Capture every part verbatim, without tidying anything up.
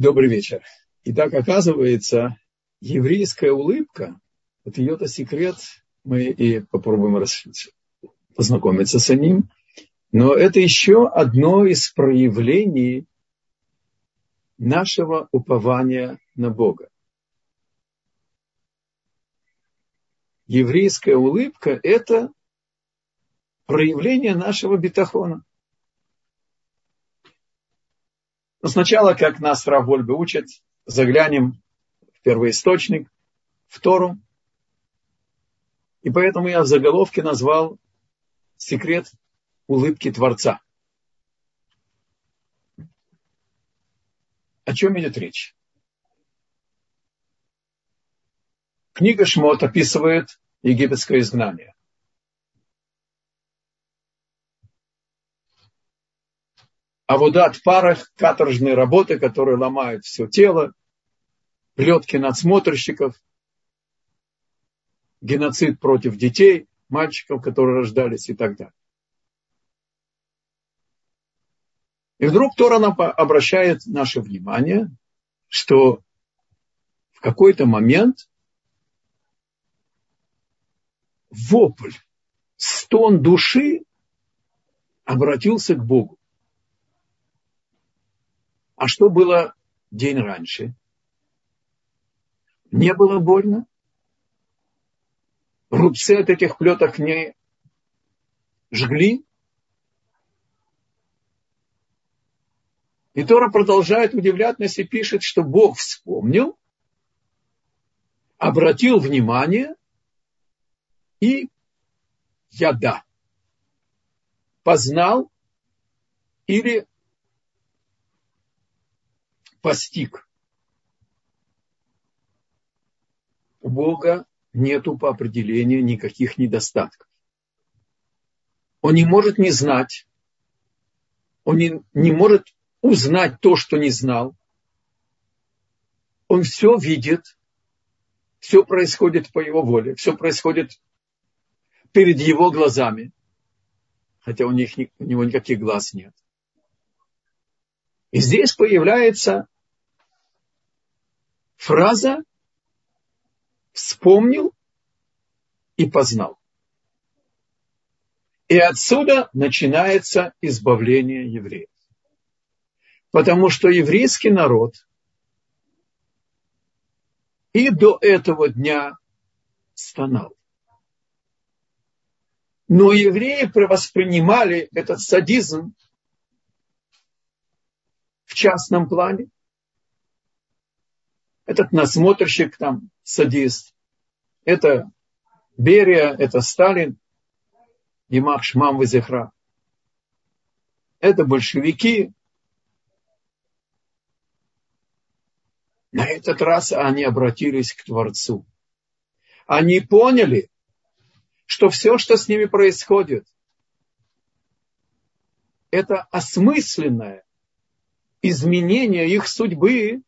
Добрый вечер. Итак, оказывается, еврейская улыбка, вот ее-то секрет, мы и попробуем расшить, познакомиться с ним. Но это еще одно из проявлений нашего упования на Бога. Еврейская улыбка – это проявление нашего битахона. Но сначала, как нас Рав Вольбе учит, заглянем в первоисточник, в Тору. И поэтому я в заголовке назвал «Секрет улыбки Творца». О чем идет речь? Книга Шмот описывает египетское изгнание. А вот от парах, каторжные работы, которые ломают все тело, плетки надсмотрщиков, геноцид против детей, мальчиков, которые рождались и так далее. И вдруг Тора нам обращает наше внимание, что в какой-то момент вопль, стон души обратился к Богу. А что было день раньше? Не было больно? Рубцы от этих плеток не жгли? И Тора продолжает удивлять нас и пишет, что Бог вспомнил, обратил внимание и яда. Познал или постиг. У Бога нету по определению никаких недостатков. Он не может не знать. Он не, не может узнать то, что не знал. Он все видит. Все происходит по его воле. Все происходит перед его глазами. Хотя у них, у него никаких глаз нет. И здесь появляется фраза «вспомнил и познал». И отсюда начинается избавление евреев. Потому что еврейский народ и до этого дня стонал. Но евреи воспринимали этот садизм в частном плане. Этот насмотрщик там, садист. Это Берия, это Сталин и Махшмам Визехра. Это большевики. На этот раз они обратились к Творцу. Они поняли, что все, что с ними происходит, это осмысленное изменение их судьбы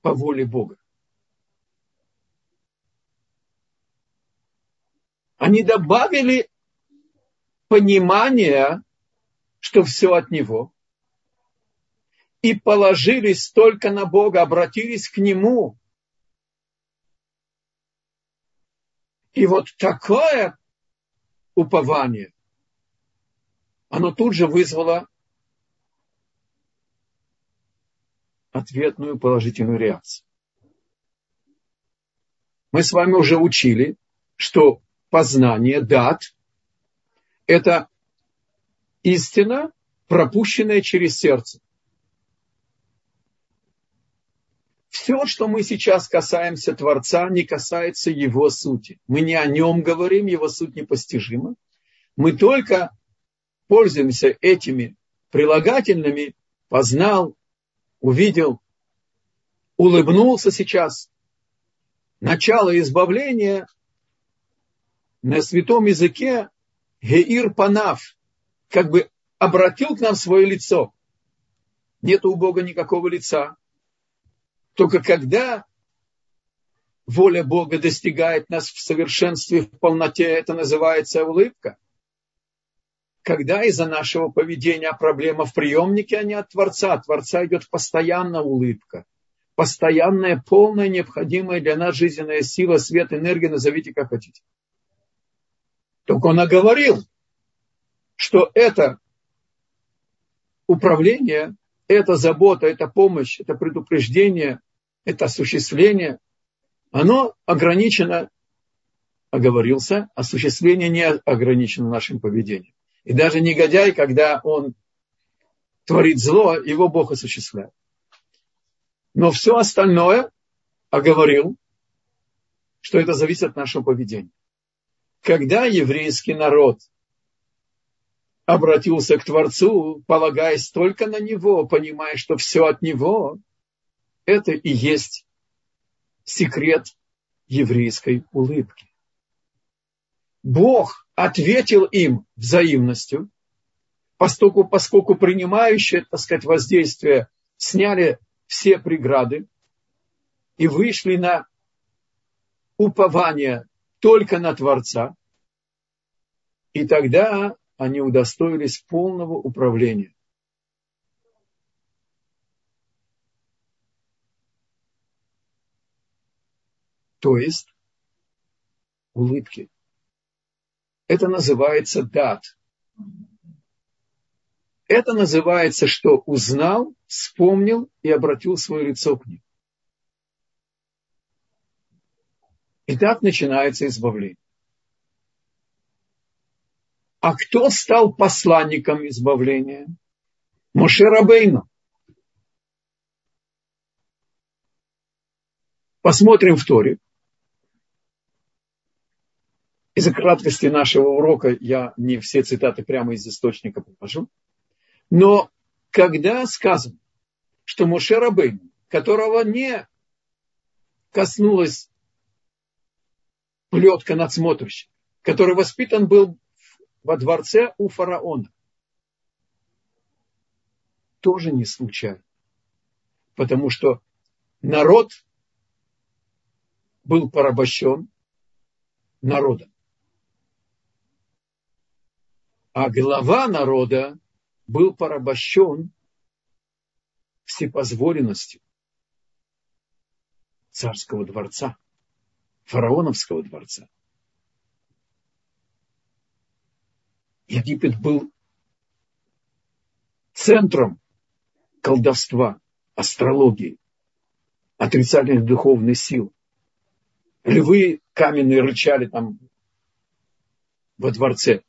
по воле Бога. Они добавили понимание, что все от Него, и положились только на Бога, обратились к Нему. И вот такое упование, оно тут же вызвало ответную положительную реакцию. Мы с вами уже учили, что познание, дат, это истина, пропущенная через сердце. Все, что мы сейчас касаемся Творца, не касается Его сути. Мы не о Нем говорим, Его суть непостижима. Мы только пользуемся этими прилагательными «познал», увидел, улыбнулся сейчас. Начало избавления на святом языке Геир Панаф, как бы обратил к нам свое лицо. Нет у Бога никакого лица. Только когда воля Бога достигает нас в совершенстве, в полноте, это называется улыбка. когда из-за нашего поведения проблема в приемнике, а не от Творца. От Творца идет постоянно улыбка, постоянная, полная, необходимая для нас жизненная сила, свет, энергия, назовите как хотите. Только он оговорил, что это управление, это забота, это помощь, это предупреждение, это осуществление, оно ограничено, оговорился, осуществление не ограничено нашим поведением. И даже негодяй, когда он творит зло, его Бог осуществляет. Но все остальное оговорил, что это зависит от нашего поведения. Когда еврейский народ обратился к Творцу, полагаясь только на Него, понимая, что все от Него, это и есть секрет еврейской улыбки. Бог ответил им взаимностью, поскольку, поскольку принимающие, так сказать, воздействие сняли все преграды и вышли на упование только на Творца, и тогда они удостоились полного управления. То есть улыбки. Это называется дат. Это называется, что узнал, вспомнил и обратил свое лицо к ним. И так начинается избавление. А кто стал посланником избавления? Моше Рабейну. Посмотрим в Торе. Из-за краткости нашего урока я не все цитаты прямо из источника покажу. Но когда сказано, что Моше Рабейну, которого не коснулась плетка надсмотрщика, который воспитан был во дворце у фараона, тоже не случайно. Потому что народ был порабощен народом. А глава народа был порабощен всепозволенностью царского дворца, фараоновского дворца. Египет был центром колдовства, астрологии, отрицательных духовных сил. Львы каменные рычали там во дворце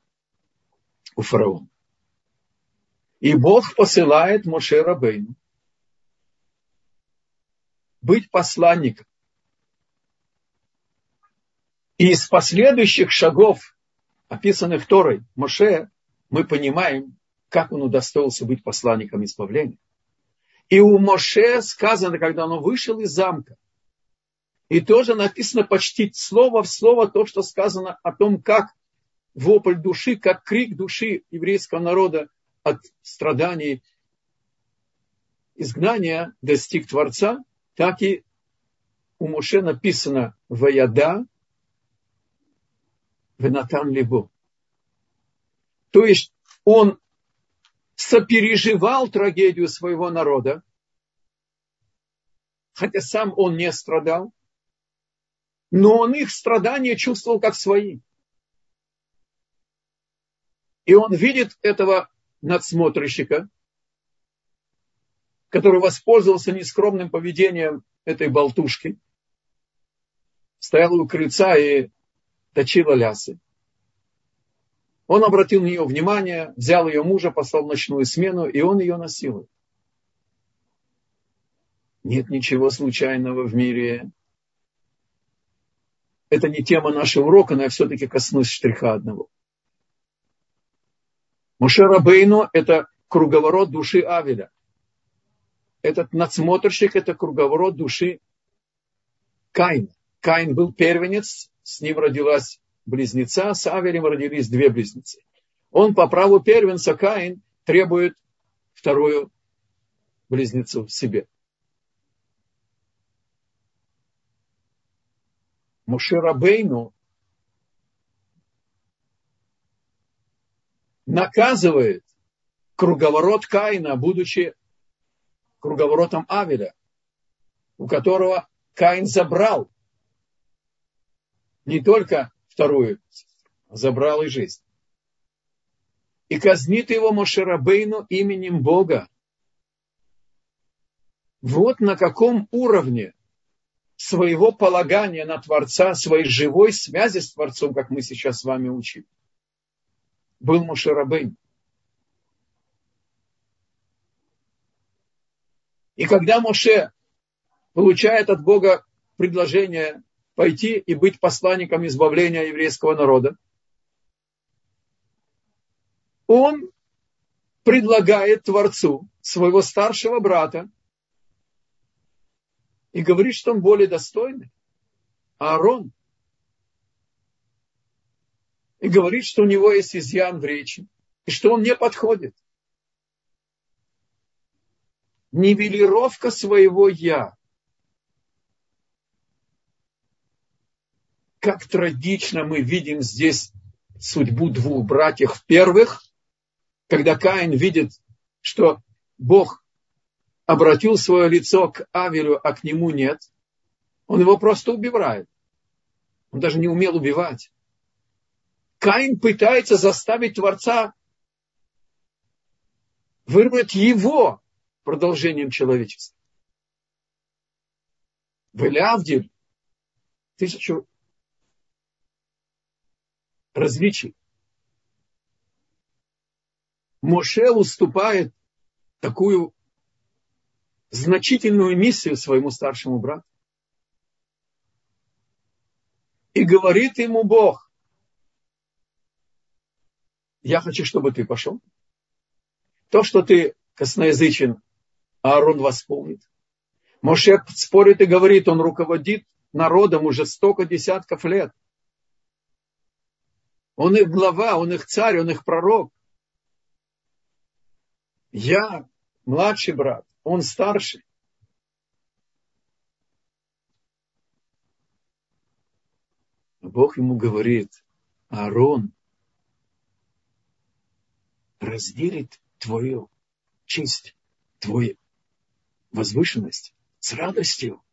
у фараона. И Бог посылает Моше Рабейну быть посланником. И из последующих шагов, описанных Торой Моше, мы понимаем, как он удостоился быть посланником избавления. И у Моше сказано, когда он вышел из замка, и тоже написано почти слово в слово то, что сказано о том, как вопль души, как крик души еврейского народа от страданий изгнания достиг Творца, так и у Моше написано «Ваяда», Венатан Либо. То есть он сопереживал трагедию своего народа, хотя сам он не страдал, но он их страдания чувствовал как свои. И он видит этого надсмотрщика, который воспользовался нескромным поведением этой болтушки, стоял у крыльца и точила лясы. Он обратил на нее внимание, взял ее мужа, послал в ночную смену, и он ее насилует. Нет ничего случайного в мире. Это не тема нашего урока, но я все-таки коснусь штриха одного. Моше Рабейну – это круговорот души Авеля. Этот надсмотрщик – это круговорот души Каина. Каин был первенец, с ним родилась близнеца, с Авелем родились две близнецы. Он по праву первенца, Каин, требует вторую близнецу себе. Моше Рабейну наказывает круговорот Каина, будучи круговоротом Авеля, у которого Каин забрал не только вторую, забрал и жизнь. И казнит его Моше Рабейну именем Бога. Вот на каком уровне своего полагания на Творца, своей живой связи с Творцом, как мы сейчас с вами учим, был Моше Рабейн. И когда Моше получает от Бога предложение пойти и быть посланником избавления еврейского народа, он предлагает Творцу своего старшего брата и говорит, что он более достойный, Аарон. И говорит, что у него есть изъян в речи, и что он не подходит. Нивелировка своего «я». Как трагично мы видим здесь судьбу двух братьев первых, когда Каин видит, что Бог обратил свое лицо к Авелю, а к нему нет, он его просто убивает. Он даже не умел убивать. Каин пытается заставить Творца выбрать его продолжением человечества. В Эльдате тысячу различий. Моше уступает такую значительную миссию своему старшему брату. И говорит ему Бог: я хочу, чтобы ты пошел. То, что ты косноязычен, Аарон восполнит. Моше спорит и говорит, он руководит народом уже столько десятков лет. Он их глава, он их царь, он их пророк. Я младший брат, он старший. Бог ему говорит: Аарон разделит твою честь, твою возвышенность с радостью.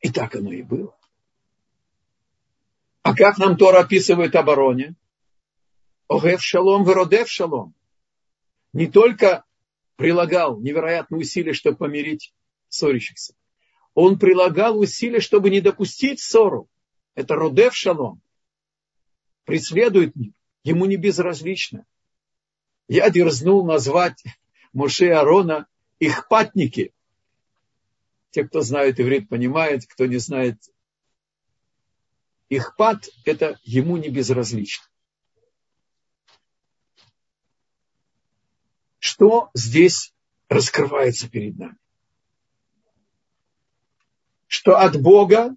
И так оно и было. А как нам Тора описывает об Аароне? Огев шалом, выродев шалом. Не только прилагал невероятные усилия, чтобы помирить ссорящихся. Он прилагал усилия, чтобы не допустить ссору. Это родев шалом. Преследует них. Ему не безразлично. Я дерзнул назвать Моше и Аарона их патники. Те, кто знает иврит, понимает, кто не знает. Их пат – это ему не безразлично. Что здесь раскрывается перед нами? Что от Бога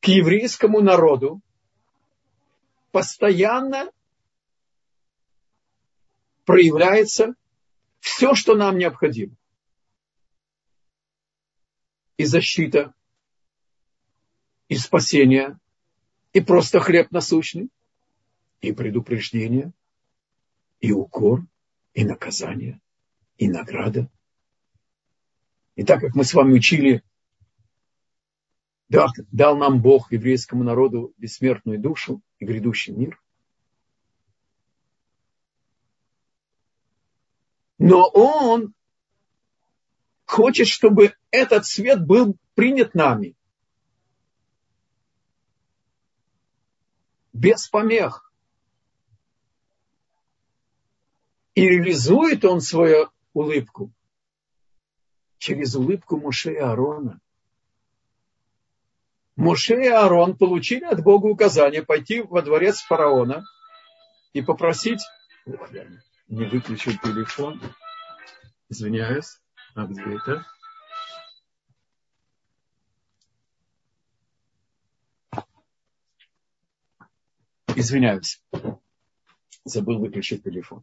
к еврейскому народу постоянно проявляется все, что нам необходимо. И защита, и спасение, и просто хлеб насущный, и предупреждение, и укор, и наказание, и награда. И так как мы с вами учили, да, дал нам Бог еврейскому народу бессмертную душу и грядущий мир. Но он хочет, чтобы этот свет был принят нами. Без помех. И реализует он свою улыбку через улыбку Моше и Аарона. Моше и Аарон получили от Бога указание пойти во дворец фараона и попросить... Ух, я не выключил телефон. Извиняюсь. А где это? Извиняюсь. Забыл выключить телефон.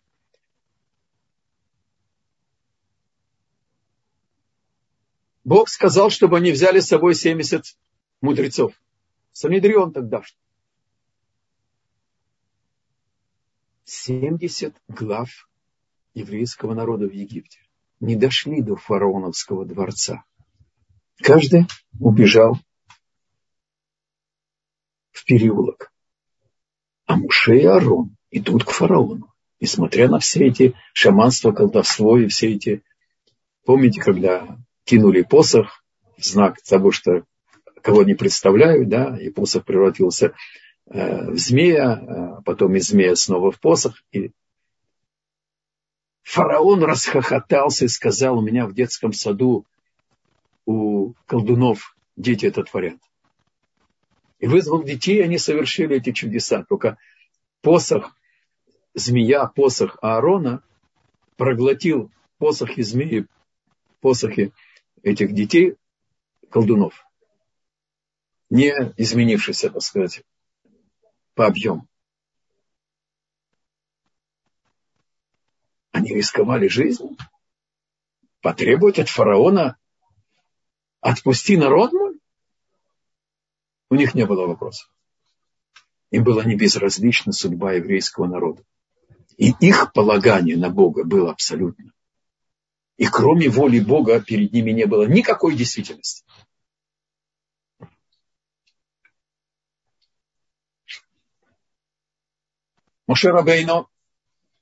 Бог сказал, чтобы они взяли с собой семьдесят мудрецов. Санедрион тогда. семьдесят глав еврейского народа в Египте не дошли до фараоновского дворца. Каждый убежал в переулок. А Моше и Аарон идут к фараону. Несмотря на все эти шаманства, колдовство и все эти... Помните, когда кинули посох в знак того, что кого не представляют, да, и посох превратился э, в змея, а потом из змея снова в посох. И фараон расхохотался и сказал: у меня в детском саду у колдунов дети это творят. И вызвал детей, они совершили эти чудеса. Только посох, змея, посох Аарона проглотил посохи змеи, посохи этих детей, колдунов, не изменившихся, так сказать, по объему. Они рисковали жизнью. Потребовать от фараона: отпусти народ мой. У них не было вопросов. Им была не безразлична судьба еврейского народа. И их полагание на Бога было абсолютно. И кроме воли Бога перед ними не было никакой действительности. Моше Рабейну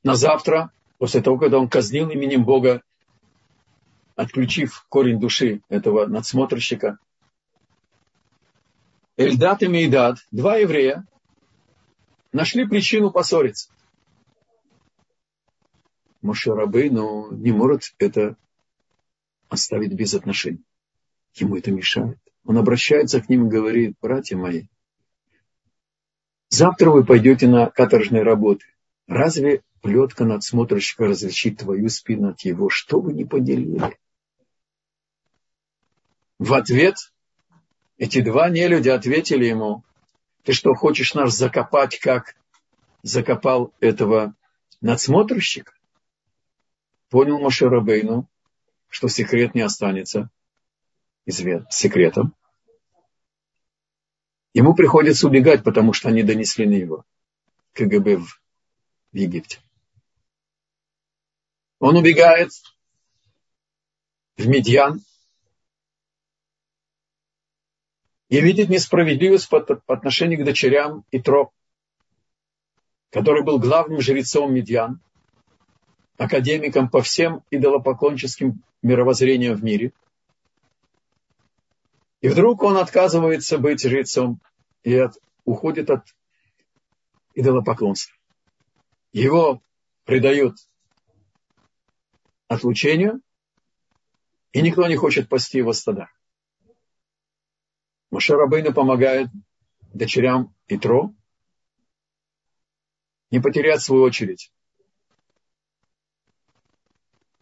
на завтра, после того, когда он казнил именем Бога, отключив корень души этого надсмотрщика, Эльдат и Мейдат, два еврея, нашли причину поссориться. Моше Рабейну не может это оставить без отношений. Ему это мешает. Он обращается к ним и говорит: братья мои, завтра вы пойдете на каторжные работы. Разве плетка надсмотрщика различит твою спину от его? Что вы не поделили? В ответ эти два нелюдя ответили ему: ты что, хочешь нас закопать, как закопал этого надсмотрщика? Понял Моше Рабейну, что секрет не останется секретом. Ему приходится убегать, потому что они донесли на его ка гэ бэ в, в Египте. Он убегает в Медьян и видит несправедливость по, по отношению к дочерям Итро, который был главным жрецом Медьян, академиком по всем идолопоклонческим мировоззрениям в мире. И вдруг он отказывается быть жрецом и от, уходит от идолопоклонства. Его предают отлучению, и никто не хочет пасти его стада. Моше Рабейну помогает дочерям Итро не потерять свою очередь.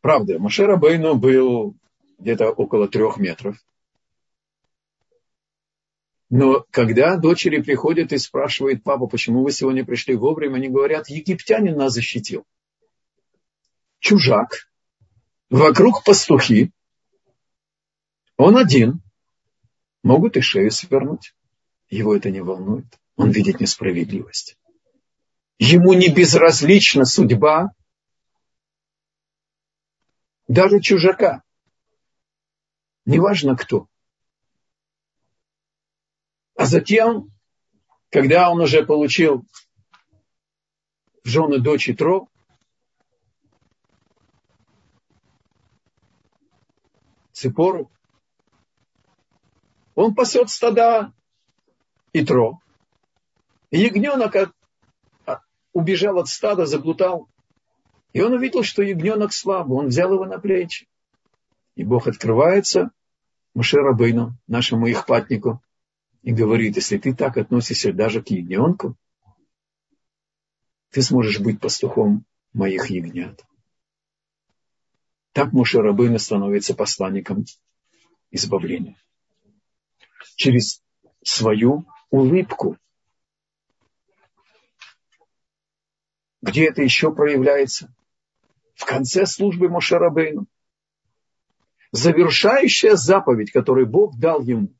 Правда, Моше Рабейну был где-то около трех метров. Но когда дочери приходят и спрашивают: папа, почему вы сегодня пришли вовремя, они говорят: египтянин нас защитил. Чужак, вокруг пастухи, он один, могут и шею свернуть. Его это не волнует, он видит несправедливость. Ему не безразлична судьба даже чужака, неважно кто. А затем, когда он уже получил в жены дочь Итро, Ципору, он пасет стада Итро. И ягненок от, от, убежал от стада, заблутал. И он увидел, что ягненок слаб. Он взял его на плечи. И Бог открывается Моше Рабейну, нашему ихпатнику, и говорит: если ты так относишься даже к ягненку, ты сможешь быть пастухом моих ягнят. Так Моше Рабейну становится посланником избавления. Через свою улыбку. Где это еще проявляется? В конце службы Моше Рабейну. Завершающая заповедь, которую Бог дал ему: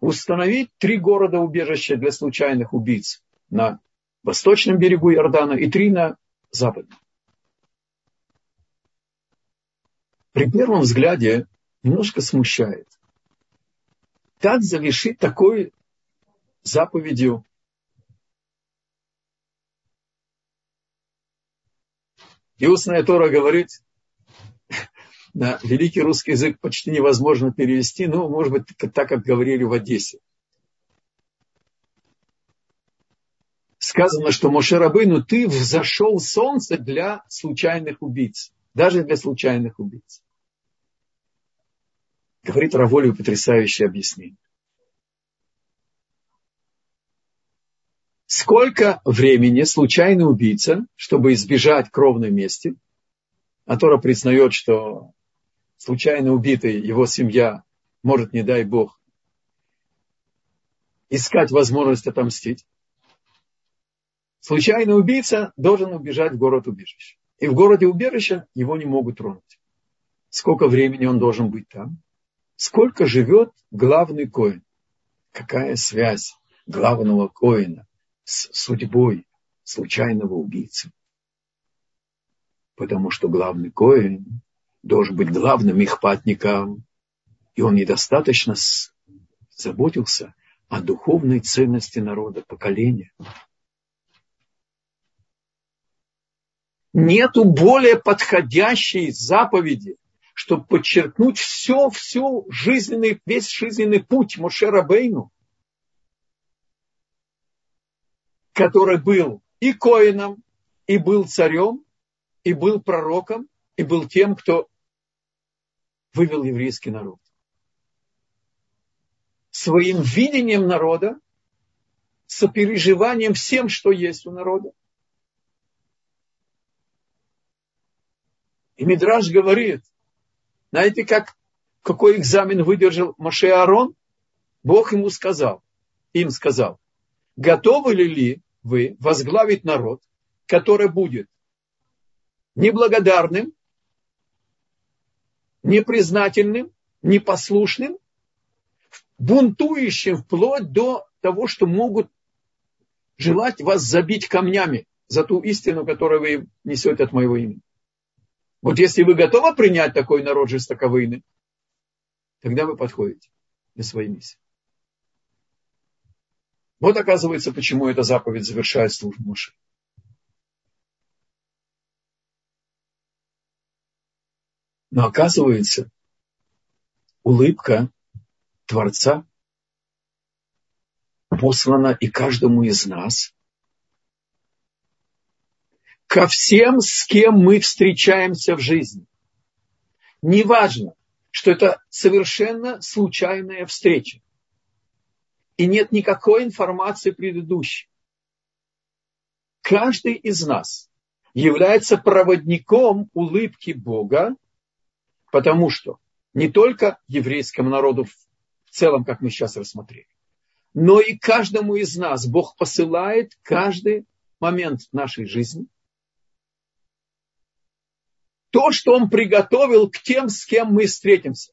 установить три города-убежища для случайных убийц на восточном берегу Иордана и три на западным. При первом взгляде немножко смущает. Как завершить такой заповедью? И устная Тора говорит, на великий русский язык почти невозможно перевести, ну, может быть, так, как говорили в Одессе. Сказано, что Моше Рабейну, ты взошел солнце для случайных убийц, даже для случайных убийц. Говорит Рав Вольбе потрясающее объяснение. Сколько времени случайный убийца, чтобы избежать кровной мести, а Тора признает, что случайно убитый, его семья может, не дай Бог, искать возможность отомстить. Случайный убийца должен убежать в город-убежище. И в городе-убежище его не могут тронуть. Сколько времени он должен быть там? Сколько живет главный коэн? Какая связь главного коэна с судьбой случайного убийцы? Потому что главный коэн должен быть главным их патником, и он недостаточно заботился о духовной ценности народа, поколения. Нету более подходящей заповеди, чтобы подчеркнуть все, все жизненный, весь жизненный путь Моше Рабейну, который был и коэном, и был царем, и был пророком, и был тем, кто вывел еврейский народ. Своим видением народа, сопереживанием всем, что есть у народа. И Мидраш говорит, знаете, как, какой экзамен выдержал Моше Аарон? Бог ему сказал, им сказал, готовы ли вы возглавить народ, который будет неблагодарным, непризнательным, непослушным, бунтующим вплоть до того, что могут желать вас забить камнями за ту истину, которую вы несете от моего имени. Вот если вы готовы принять такой народ жестоковыйный, тогда вы подходите на свои миссии. Вот оказывается, почему эта заповедь завершает службу Моше. Но оказывается, улыбка Творца послана и каждому из нас, ко всем, с кем мы встречаемся в жизни. Неважно, что это совершенно случайная встреча. И нет никакой информации предыдущей. Каждый из нас является проводником улыбки Бога, потому что не только еврейскому народу в целом, как мы сейчас рассмотрели, но и каждому из нас Бог посылает каждый момент нашей жизни то, что Он приготовил к тем, с кем мы встретимся.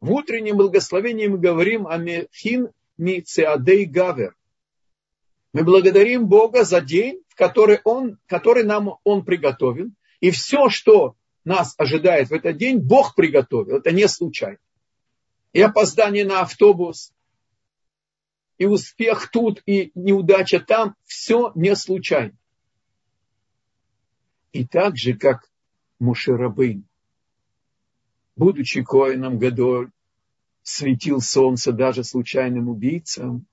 В утреннем благословении мы говорим о мехин ми цеадей гавер. Мы благодарим Бога за день, в который, он, который нам Он приготовил, и все, что нас ожидает в этот день, Бог приготовил. Это не случайно. И опоздание на автобус, и успех тут, и неудача там. Все не случайно. И так же, как Моше Рабейну, будучи коэном гадоль, светил солнце даже случайным убийцам,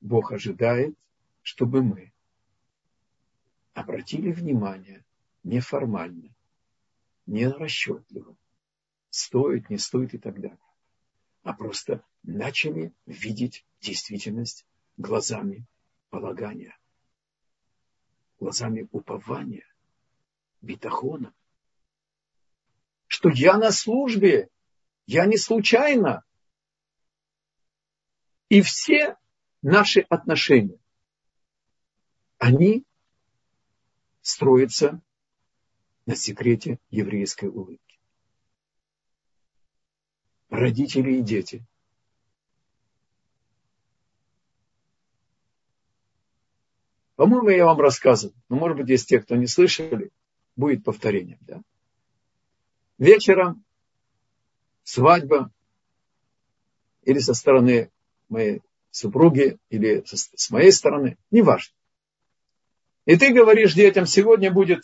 Бог ожидает, чтобы мы обратили внимание неформально, нерасчетливо, стоит, не стоит и так далее, а просто начали видеть действительность глазами полагания, глазами упования, битахона, что я на службе, я не случайно. И все наши отношения, они строятся на секрете еврейской улыбки. Родители и дети. По-моему, я вам рассказывал. Но, может быть, если те, кто не слышали, будет повторение. Да? Вечером свадьба или со стороны моей супруги, или с моей стороны, неважно. И ты говоришь детям, сегодня будет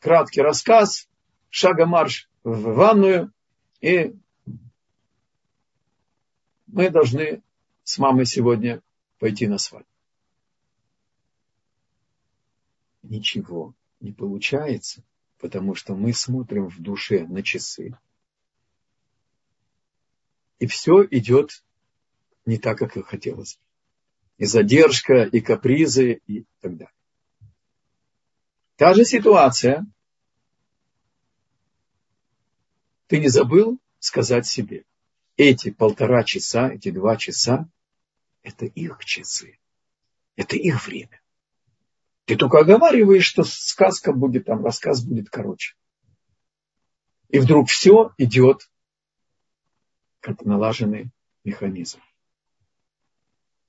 краткий рассказ, шагомарш в ванную, и мы должны с мамой сегодня пойти на свадьбу. Ничего не получается, потому что мы смотрим в душе на часы. И все идет не так, как хотелось. И задержка, и капризы, и так далее. Та же ситуация. Ты не забыл сказать себе. Эти полтора часа, эти два часа, это их часы. Это их время. Ты только оговариваешь, что сказка будет там, рассказ будет короче. И вдруг все идет как налаженный механизм.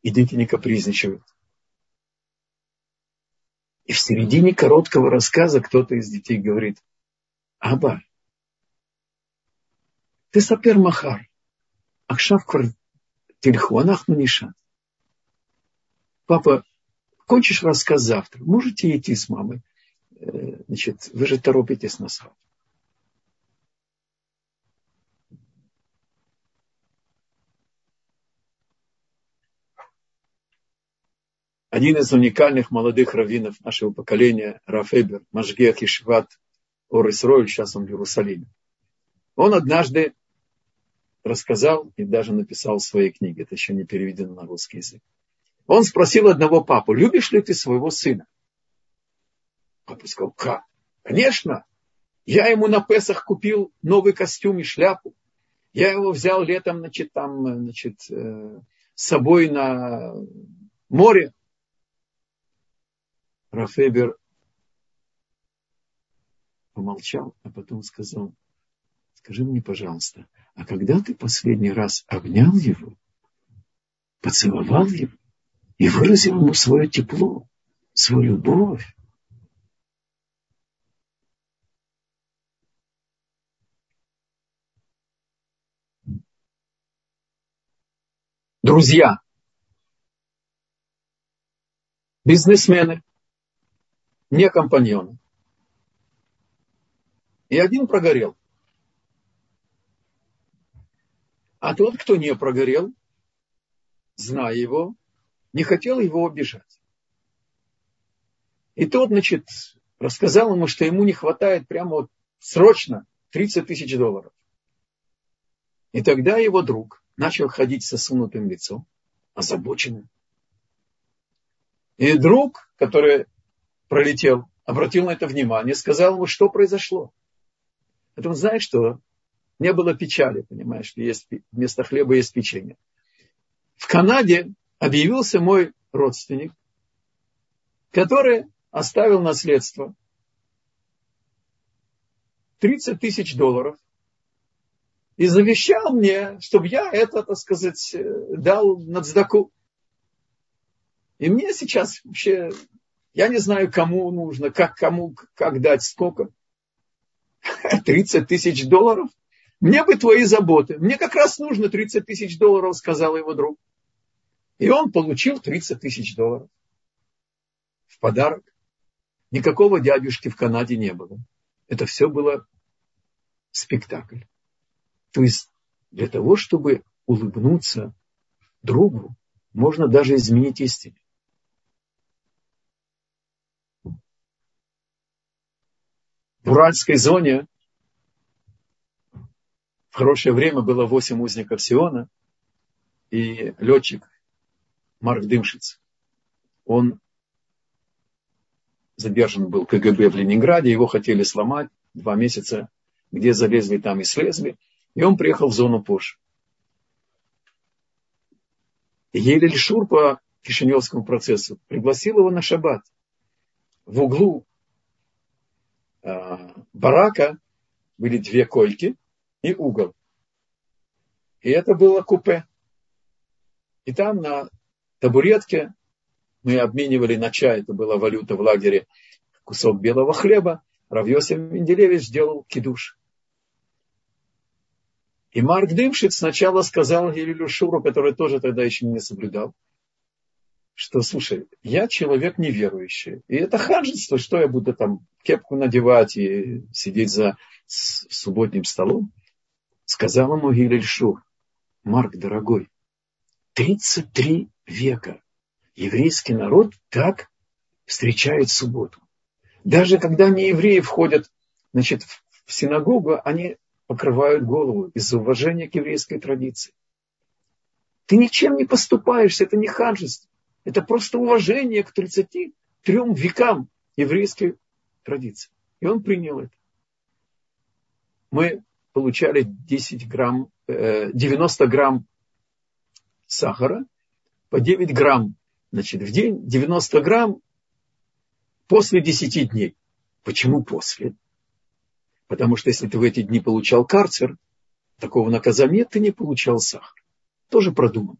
И дети не капризничают. И в середине короткого рассказа кто-то из детей говорит: «Аба, ты сапер махар, акшав квар тельху, анахну ниша». Папа, кончишь рассказ завтра, можете идти с мамой. Значит, вы же торопитесь на свадьбу. Один из уникальных молодых раввинов нашего поколения, Рав Эбер, Машгех Ешиват Ор-Исроэль, сейчас он в Иерусалиме. Он однажды рассказал и даже написал в своей книге, это еще не переведено на русский язык. Он спросил одного папу: любишь ли ты своего сына? Папа сказал: как? Конечно! Я ему на Песах купил новый костюм и шляпу. Я его взял летом, значит, там, значит, с собой на море. Рав Эбер помолчал, а потом сказал: скажи мне, пожалуйста, а когда ты последний раз обнял его, поцеловал его и выразил ему свое тепло, свою любовь? Друзья, бизнесмены, не компаньоны. И один прогорел. А тот, кто не прогорел, зная его, не хотел его обижать. И тот, значит, рассказал ему, что ему не хватает прямо вот срочно тридцать тысяч долларов. И тогда его друг начал ходить с сосунутым лицом, озабоченным. И друг, который пролетел, обратил на это внимание, сказал ему, что произошло. Это он знает, что не было печали, понимаешь, что есть, вместо хлеба есть печенье. В Канаде объявился мой родственник, который оставил наследство тридцать тысяч долларов и завещал мне, чтобы я это, так сказать, дал на цдаку. И мне сейчас вообще... Я не знаю, кому нужно, как кому, как дать, сколько. тридцать тысяч долларов? Мне бы твои заботы. Мне как раз нужно тридцать тысяч долларов, сказал его друг. И он получил тридцать тысяч долларов в подарок. Никакого дядюшки в Канаде не было. Это все было спектакль. То есть для того, чтобы улыбнуться другу, можно даже изменить истину. В Уральской зоне в хорошее время было восемь узников Сиона, и летчик Марк Дымшиц, он задержан был КГБ в Ленинграде, его хотели сломать два месяца, где залезли, там и слезли, и он приехал в зону позже. Елиель Шур по Кишиневскому процессу пригласил его на шаббат. В углу барака были две койки и угол. И это было купе. И там на табуретке мы обменивали на чай, это была валюта в лагере, кусок белого хлеба, Рав Иосиф Менделевич сделал кидуш. И Марк Дымшиц сначала сказал Елиелю Шуру, который тоже тогда еще не соблюдал, что, слушай, я человек неверующий, и это ханжество, что я буду там кепку надевать и сидеть за субботним столом. Сказал ему Геир Шур: Марк, дорогой, тридцать три века еврейский народ так встречает субботу. Даже когда неевреи входят, значит, в синагогу, они покрывают голову из-за уважения к еврейской традиции. Ты ничем не поступаешься, это не ханжество. Это просто уважение к тридцати трём векам еврейской традиции. И он принял это. Мы получали десять грамм, девяносто грамм сахара, по девять грамм, значит, в день, девяносто грамм после десяти дней. Почему после? Потому что если ты в эти дни получал карцер, такого наказания ты не получал сахар. Тоже продумано.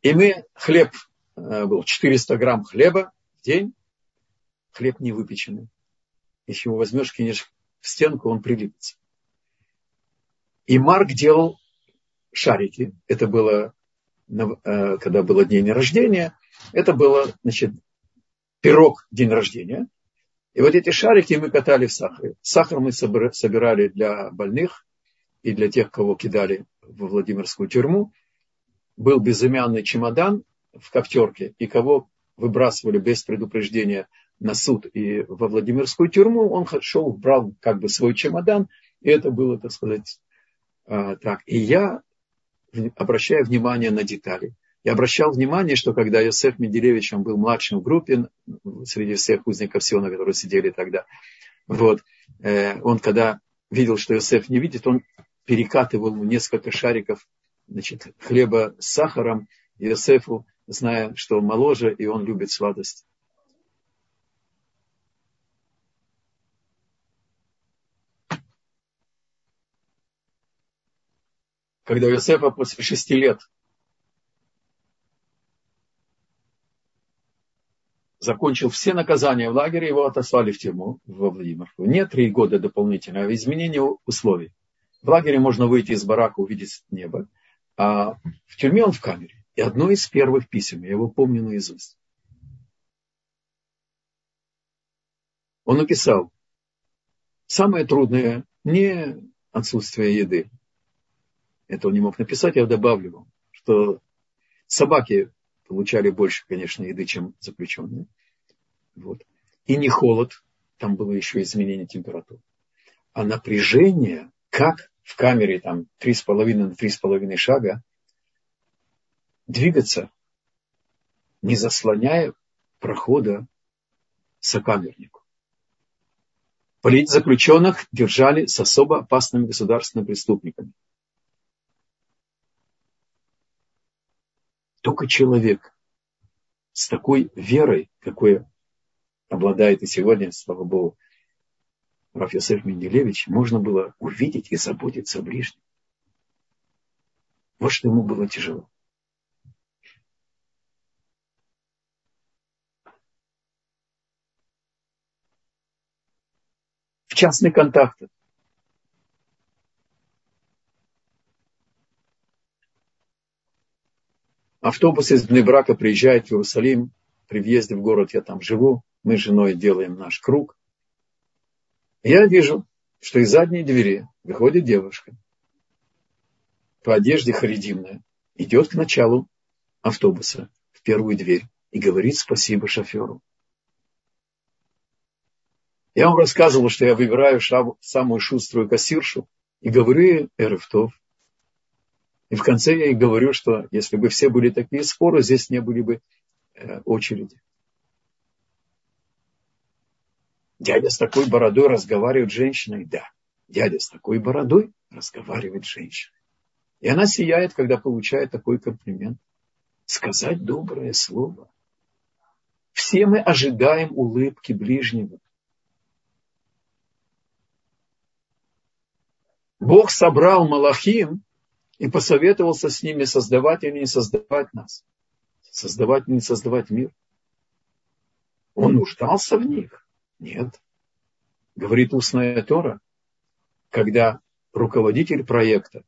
И мы хлеб, был четыреста грамм хлеба в день, хлеб не выпеченный. Если его возьмешь, кинешь в стенку, он прилипнется. И Марк делал шарики. Это было, когда было день рождения, это было, значит, пирог день рождения. И вот эти шарики мы катали в сахаре. Сахар мы собирали для больных и для тех, кого кидали во Владимирскую тюрьму. Был безымянный чемодан в коптерке, и кого выбрасывали без предупреждения на суд и во Владимирскую тюрьму, он шел, брал как бы свой чемодан, и это было, так сказать, так. И я обращаю внимание на детали. Я обращал внимание, что когда Иосиф Менделевич, он был младшим в группе, среди всех узников Сиона, которые сидели тогда, вот, он когда видел, что Иосиф не видит, он перекатывал ему несколько шариков, значит, хлеба с сахаром Иосифу, зная, что он моложе, и он любит сладость. Когда Иосифа после шести лет закончил все наказания в лагере, его отослали в тюрьму во Владимирку. Не три года дополнительно, а изменение условий. В лагере можно выйти из барака, увидеть небо. А в тюрьме он в камере. И одно из первых писем, я его помню наизусть. Он написал: самое трудное не отсутствие еды. Это он не мог написать, я добавлю, что собаки получали больше, конечно, еды, чем заключенные. Вот. И не холод, там было еще изменение температуры. А напряжение, как в камере там три с половиной на три с половиной шага двигаться, не заслоняя прохода сокамернику. Политзаключенных держали с особо опасными государственными преступниками. Только человек с такой верой, какой обладает и сегодня, слава Богу, Рав Иосиф Менделевич, можно было увидеть и заботиться о ближнем. Вот что ему было тяжело. В частных контактах. Автобус из Бней-Брака приезжает в Иерусалим. При въезде в город я там живу. Мы с женой делаем наш круг. Я вижу, что из задней двери выходит девушка, по одежде харидимная, идет к началу автобуса, в первую дверь, и говорит спасибо шоферу. Я вам рассказывал, что я выбираю шаб, самую шуструю кассиршу, и говорю эрев тов. И в конце я ей говорю, что если бы все были такие споры, здесь не были бы э, очереди. Дядя с такой бородой разговаривает с женщиной. Да, дядя с такой бородой разговаривает с женщиной. И она сияет, когда получает такой комплимент. Сказать доброе слово. Все мы ожидаем улыбки ближнего. Бог собрал малахим и посоветовался с ними, создавать или не создавать нас. Создавать, не создавать мир. Он нуждался в них? Нет. Говорит устная Тора, когда руководитель проекта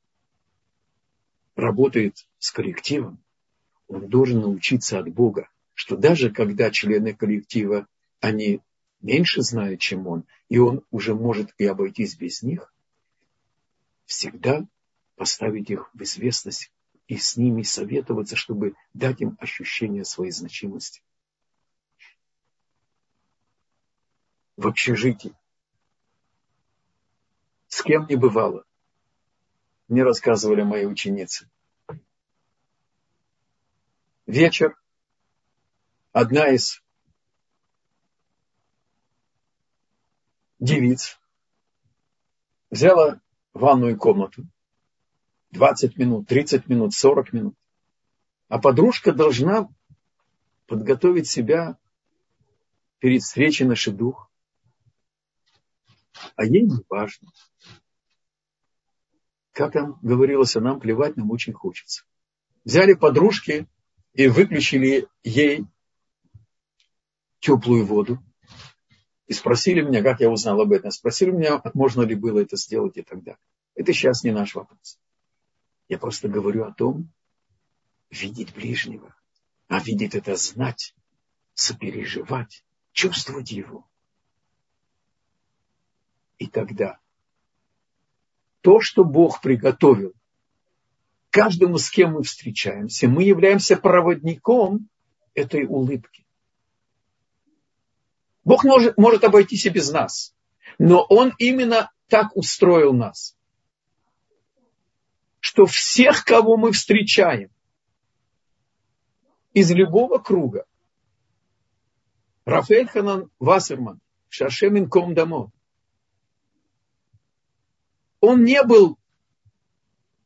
работает с коллективом, он должен научиться от Бога, что даже когда члены коллектива, они меньше знают, чем он, и он уже может и обойтись без них, всегда поставить их в известность и с ними советоваться, чтобы дать им ощущение своей значимости. В общежитии. С кем не бывало. Мне рассказывали мои ученицы. Вечер. Одна из девиц взяла ванную комнату. двадцать минут, тридцать минут, сорок минут. А подружка должна подготовить себя перед встречей на шидух. А ей не важно. Как там говорилось, а нам плевать, нам очень хочется. Взяли подружки и выключили ей теплую воду. И спросили меня, как я узнал об этом. Спросили меня, можно ли было это сделать и так далее. Это сейчас не наш вопрос. Я просто говорю о том, видеть ближнего. А видеть — это знать, сопереживать, чувствовать его. И тогда то, что Бог приготовил каждому, с кем мы встречаемся, мы являемся проводником этой улыбки. Бог может, может обойтись и без нас, но Он именно так устроил нас, что всех, кого мы встречаем, из любого круга, Рафаэль Ханан Вассерман, Шашемин Комдамо, он не был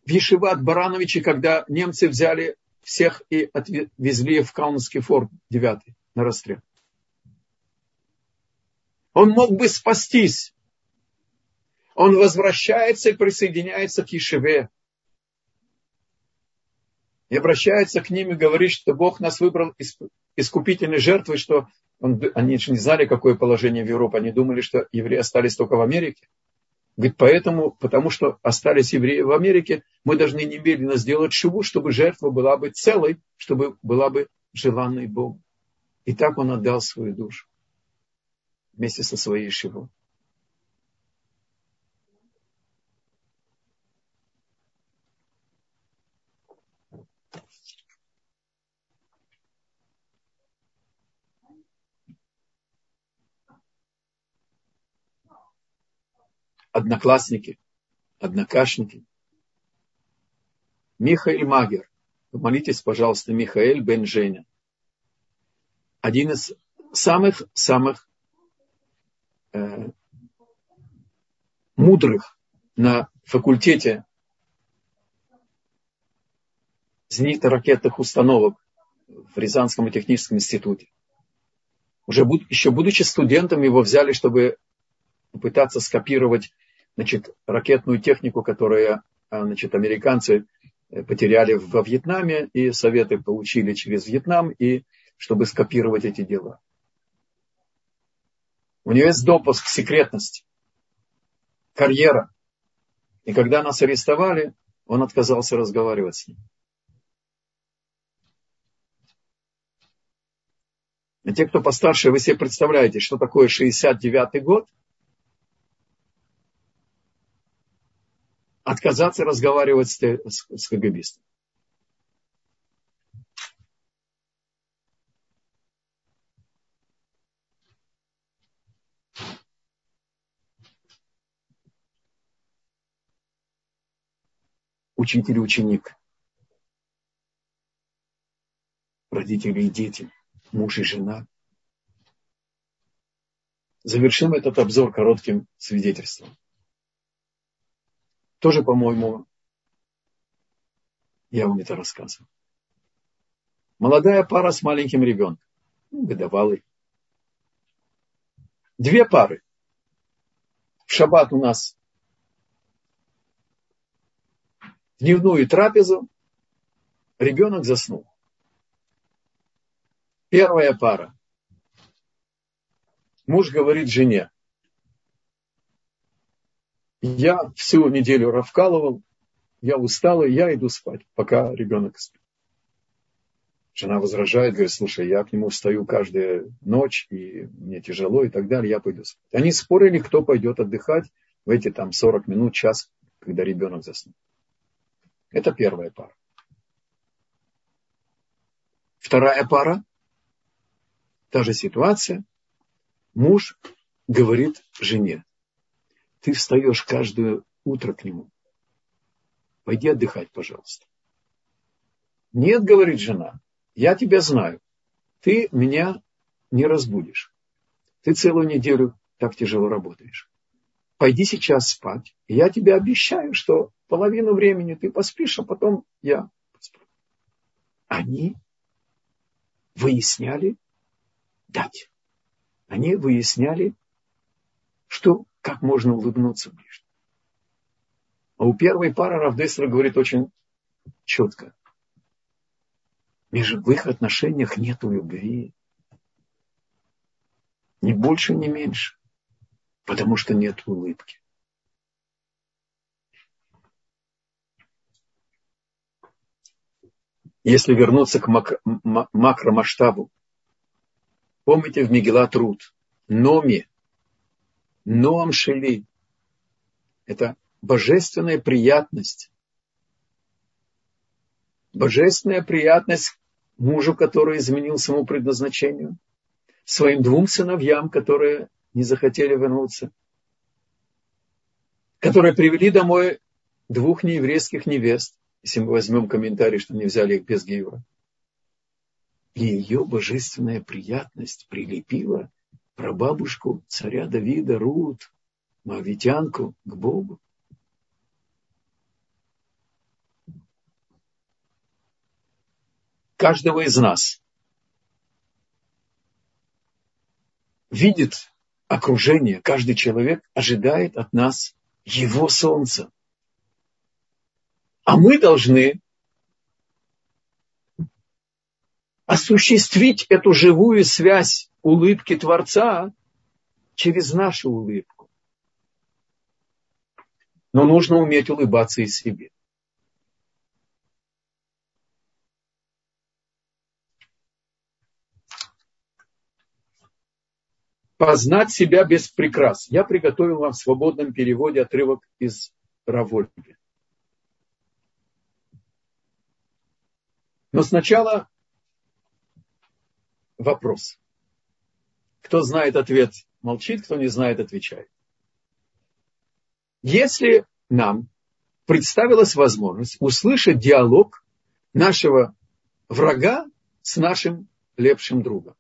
в Ешиват Барановичи, когда немцы взяли всех и отвезли в Каунский форт девятый на расстрел. Он мог бы спастись. Он возвращается и присоединяется к Ешиве. И обращается к ним и говорит, что Бог нас выбрал искупительной жертвой, что он, они же не знали, какое положение в Европе. Они думали, что евреи остались только в Америке. Говорит, поэтому, потому что остались евреи в Америке, мы должны немедленно сделать шуву, чтобы жертва была бы целой, чтобы была бы желанной Богом. И так он отдал свою душу вместе со своей шивой. Одноклассники, однокашники. Михаил Магер. Помолитесь, пожалуйста, Михаил бен Женя. Один из самых-самых э, мудрых на факультете зенитно-ракетных установок в Рязанском техническом институте. Уже буд- еще будучи студентом, его взяли, чтобы попытаться скопировать, значит, ракетную технику, которую, значит, американцы потеряли во Вьетнаме, и советы получили через Вьетнам, и чтобы скопировать эти дела. У нее есть допуск к секретности, карьера. И когда нас арестовали, он отказался разговаривать с ним. А те, кто постарше, вы себе представляете, что такое шестьдесят девятый год, отказаться разговаривать с, с, с КГБистом. Учитель и ученик. Родители и дети. Муж и жена. Завершим этот обзор коротким свидетельством. Тоже, по-моему, я вам это рассказывал. Молодая пара с маленьким ребенком. Годовалый. Две пары. В шаббат у нас дневную трапезу. Ребенок заснул. Первая пара. Муж говорит жене: я всю неделю раскалывал, я устал, и я иду спать, пока ребенок спит. Жена возражает, говорит: слушай, я к нему встаю каждую ночь, и мне тяжело, и так далее, я пойду спать. Они спорили, кто пойдет отдыхать в эти там сорок минут, час, когда ребенок заснул. Это первая пара. Вторая пара, та же ситуация. Муж говорит жене: ты встаешь каждое утро к нему. Пойди отдыхать, пожалуйста. Нет, говорит жена, я тебя знаю. Ты меня не разбудишь. Ты целую неделю так тяжело работаешь. Пойди сейчас спать. И я тебе обещаю, что половину времени ты поспишь, а потом я посплю. Они выясняли дать. Они выясняли, что, как можно улыбнуться ближе. А у первой пары Рав Десслер говорит очень четко: между в их отношениях нет любви. Ни больше, ни меньше. Потому что нет улыбки. Если вернуться к мак- м- макромасштабу, помните в Мегилат Рут: Номи, Ноам Шели. Это божественная приятность. Божественная приятность мужу, который изменил своему предназначению, своим двум сыновьям, которые не захотели вернуться, которые привели домой двух нееврейских невест, если мы возьмем комментарий, что не взяли их без геюра. И ее божественная приятность прилепила прабабушку царя Давида Рут, моавитянку, к Богу. Каждого из нас видит окружение, каждый человек ожидает от нас его солнца. А мы должны осуществить эту живую связь улыбки Творца через нашу улыбку. Но нужно уметь улыбаться и себе. Познать себя без прикрас. Я приготовил вам в свободном переводе отрывок из Рав Вольбе. Но сначала вопрос. Кто знает ответ, молчит, кто не знает, отвечает. Если нам представилась возможность услышать диалог нашего врага с нашим лепшим другом,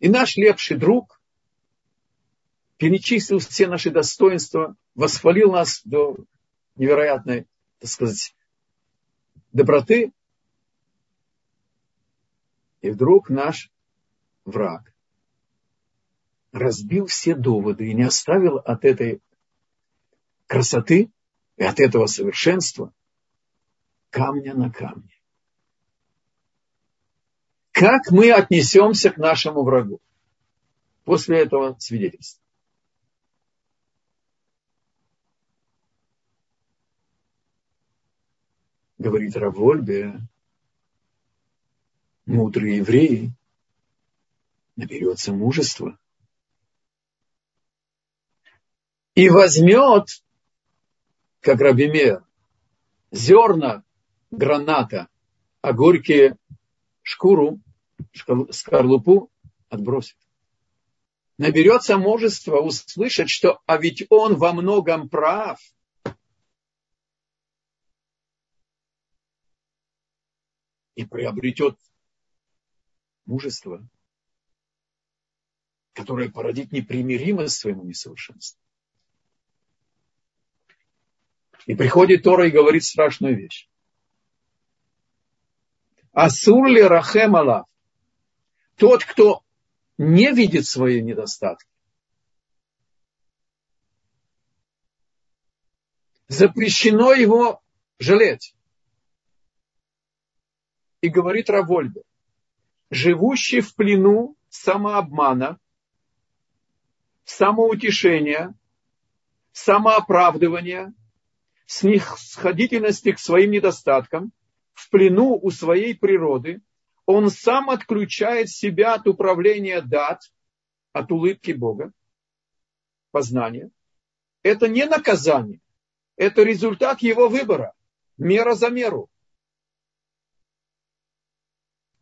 и наш лепший друг перечислил все наши достоинства, восхвалил нас до невероятной, так сказать, доброты. И вдруг наш враг разбил все доводы и не оставил от этой красоты и от этого совершенства камня на камне. Как мы отнесемся к нашему врагу после этого свидетельства? Говорит Рав Вольбе: мудрый еврей наберется мужества и возьмет, как Раби Меир, зерна граната, а горькие шкуру, скорлупу отбросит. Наберется мужество услышать, что а ведь он во многом прав. И приобретет мужество, которое породит непримиримость своему несовершенству. И приходит Тора и говорит страшную вещь. Асурли рахемала. Тот, кто не видит свои недостатки, запрещено его жалеть. И говорит Рав Вольбе: живущий в плену самообмана, самоутешения, самооправдывания, снисходительности к своим недостаткам, в плену у своей природы, он сам отключает себя от управления дат, от улыбки Бога, познания. Это не наказание, это результат его выбора, мера за меру.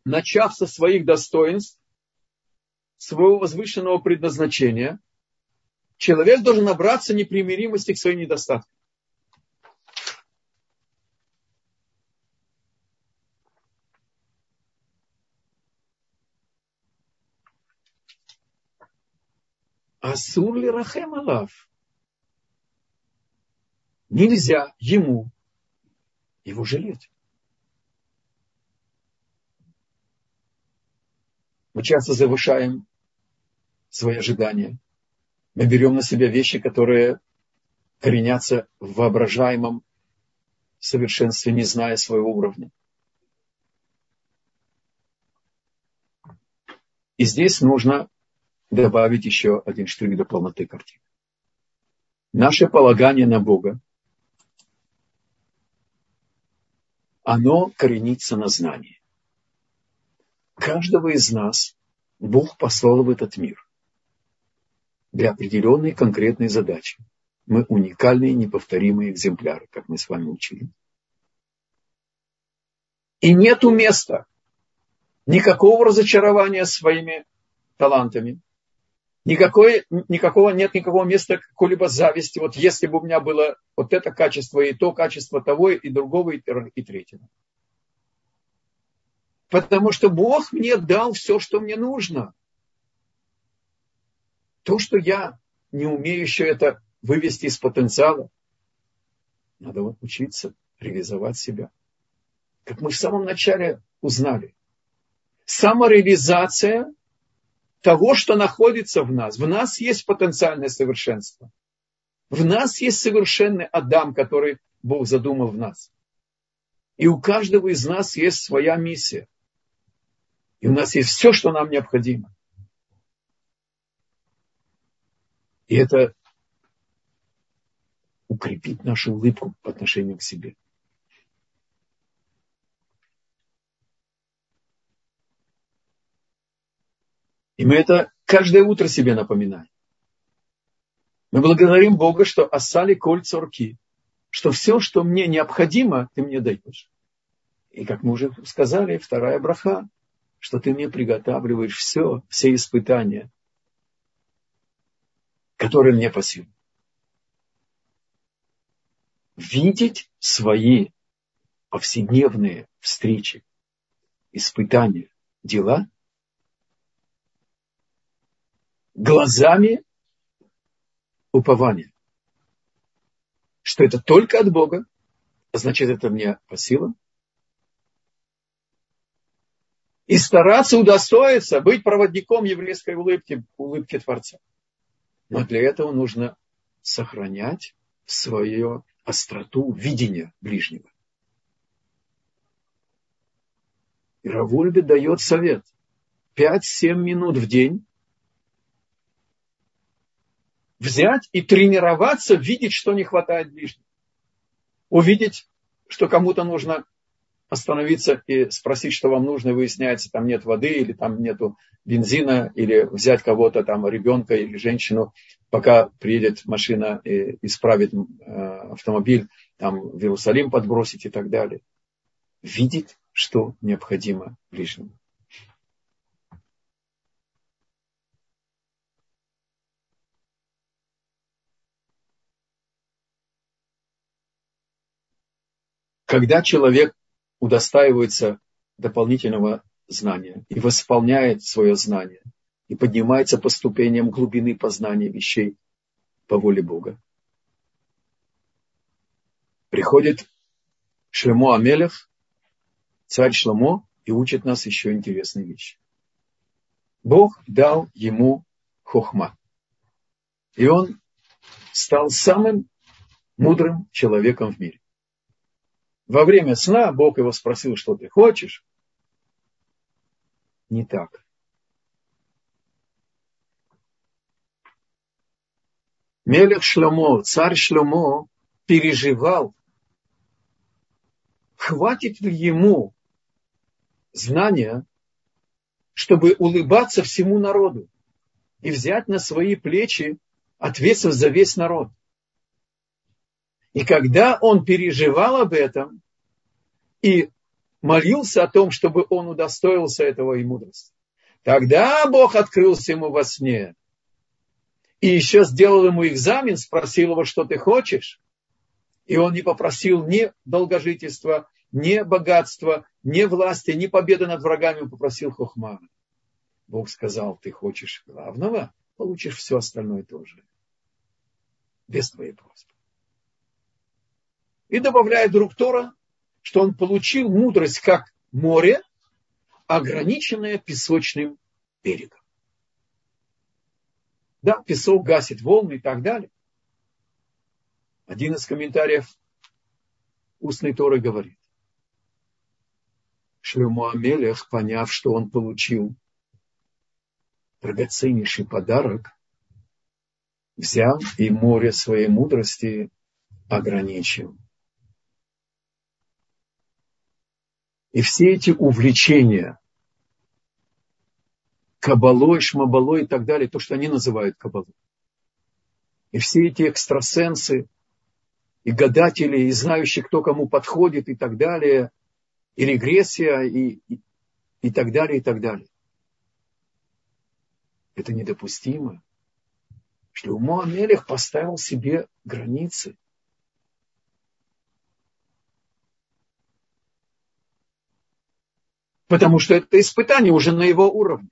Начав со своих достоинств, своего возвышенного предназначения, человек должен набраться непримиримости к своим недостаткам. Асур ли рахем алав? Нельзя ему его жалеть. Мы часто завышаем свои ожидания. Мы берем на себя вещи, которые коренятся в воображаемом совершенстве, не зная своего уровня. И здесь нужно добавить еще один штрих до полноты картины. Наше полагание на Бога, оно коренится на знании. Каждого из нас Бог послал в этот мир для определенной конкретной задачи. Мы уникальные, неповторимые экземпляры, как мы с вами учили. И нету места никакого разочарования своими талантами. Никакой, никакого, нет никакого места какой-либо зависти. Вот если бы у меня было вот это качество и то качество того, и другого, и, и третьего. Потому что Бог мне дал все, что мне нужно. То, что я не умею еще это вывести из потенциала, надо вот учиться реализовать себя. Как мы в самом начале узнали. Самореализация того, что находится в нас. В нас есть потенциальное совершенство. В нас есть совершенный Адам, который Бог задумал в нас. И у каждого из нас есть своя миссия. И у нас есть все, что нам необходимо. И это укрепит нашу улыбку по отношению к себе. И мы это каждое утро себе напоминаем. Мы благодарим Бога, что асали коль цорки, что все, что мне необходимо, ты мне даешь. И как мы уже сказали, вторая браха, что ты мне приготавливаешь все, все испытания, которые мне по силам. Видеть свои повседневные встречи, испытания, дела глазами упования, что это только от Бога, а значит, это мне по силам. И стараться удостоиться быть проводником еврейской улыбки, улыбки Творца. Но для этого нужно сохранять свою остроту видения ближнего. И Рав Вольбе дает совет. пять-семь минут в день взять и тренироваться, видеть, что не хватает ближнего. Увидеть, что кому-то нужно остановиться и спросить, что вам нужно, выясняется, там нет воды, или там нету бензина, или взять кого-то, там, ребенка или женщину, пока приедет машина и исправит автомобиль, там, в Иерусалим подбросить и так далее. Видеть, что необходимо ближнему. Когда человек удостаивается дополнительного знания и восполняет свое знание, и поднимается по ступеням глубины познания вещей по воле Бога, приходит Шломо Амелех, царь Шломо, и учит нас еще интересные вещи. Бог дал ему хохма, и он стал самым мудрым человеком в мире. Во время сна Бог его спросил, что ты хочешь. не так. Мелех Шломо, царь Шломо переживал, хватит ли ему знания, чтобы улыбаться всему народу и взять на свои плечи ответственность за весь народ. И когда он переживал об этом и молился о том, чтобы он удостоился этого и мудрости, тогда Бог открылся ему во сне и еще сделал ему экзамен, спросил его, что ты хочешь. И он не попросил ни долгожительства, ни богатства, ни власти, ни победы над врагами. Он попросил хохма. Бог сказал, ты хочешь главного, получишь все остальное тоже. Без твоей просьбы. И добавляет друг Тора, что он получил мудрость как море, ограниченное песочным берегом. Да, песок гасит волны и так далее. Один из комментариев устной Торы говорит. Шломо а-мелех, поняв, что он получил драгоценнейший подарок, взял и море своей мудрости ограничил. И все эти увлечения кабалой, шмабалой и так далее, то, что они называют кабалой, и все эти экстрасенсы, и гадатели, и знающие, кто кому подходит, и так далее, и регрессия, и, и, и так далее, и так далее. Это недопустимо, что Шломо а-мелех поставил себе границы. Потому что это испытание уже на его уровне.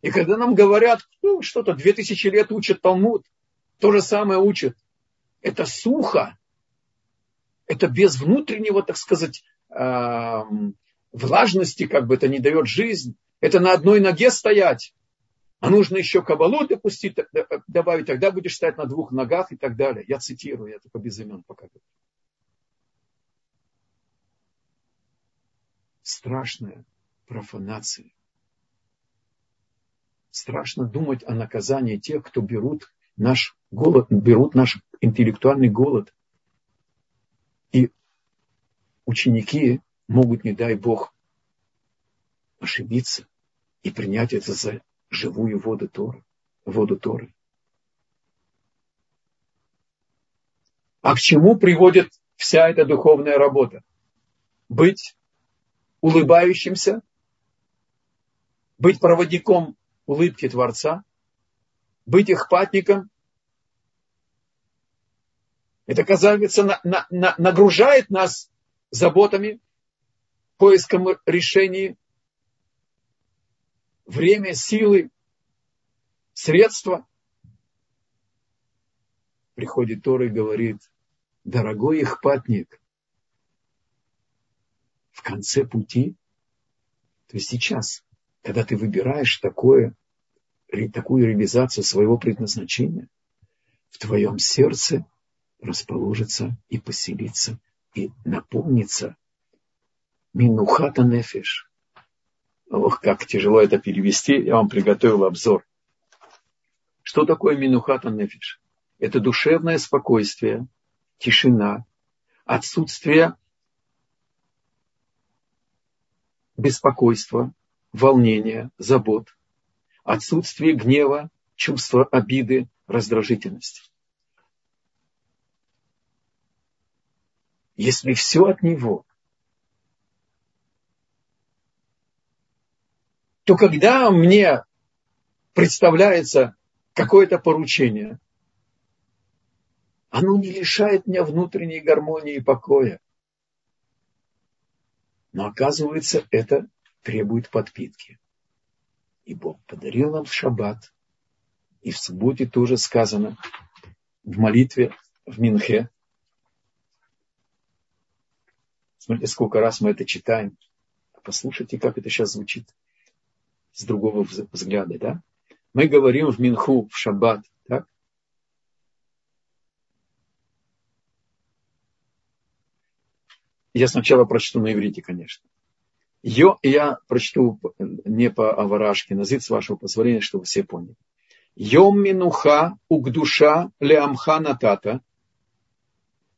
И когда нам говорят, ну, что-то две тысячи лет учат Талмуд, то же самое учат. Это сухо, это без внутреннего, так сказать, влажности, как бы это не дает жизнь. Это на одной ноге стоять, а нужно еще кабалу допустить, добавить, тогда будешь стоять на двух ногах и так далее. Я цитирую, я только без имен пока. Страшная профанация. Страшно думать о наказании тех, кто берут наш голод, берут наш интеллектуальный голод. И ученики могут, не дай Бог, ошибиться и принять это за живую воду Торы. Воду Торы. А к чему приводит вся эта духовная работа? Быть улыбающимся, быть проводником улыбки Творца, быть их патником. Это, оказывается, на, на, на, нагружает нас заботами, поиском решений, время, силы, средства. Приходит Тора и говорит, дорогой их патник, в конце пути, то есть сейчас, когда ты выбираешь такое, такую реализацию своего предназначения, в твоем сердце расположится и поселится, и наполнится минухата нефеш. Ох, как тяжело это перевести, я вам приготовил обзор. Что такое минухата нефеш? Это душевное спокойствие, тишина, отсутствие беспокойства, волнения, забот, отсутствие гнева, чувства обиды, раздражительности. Если все от него, то когда мне представляется какое-то поручение, оно не лишает меня внутренней гармонии и покоя. Но оказывается, это требует подпитки. И Бог подарил нам в шаббат, и в субботе тоже сказано в молитве в Минхе. Смотрите, сколько раз мы это читаем. Послушайте, как это сейчас звучит с другого взгляда. Да? Мы говорим в Минху, в шаббат. Так? Я сначала прочту на иврите, конечно. Ее я прочту не по-аварашке, назыв с вашего позволения, чтобы все поняли. Йом минуха угдуша леамха натата,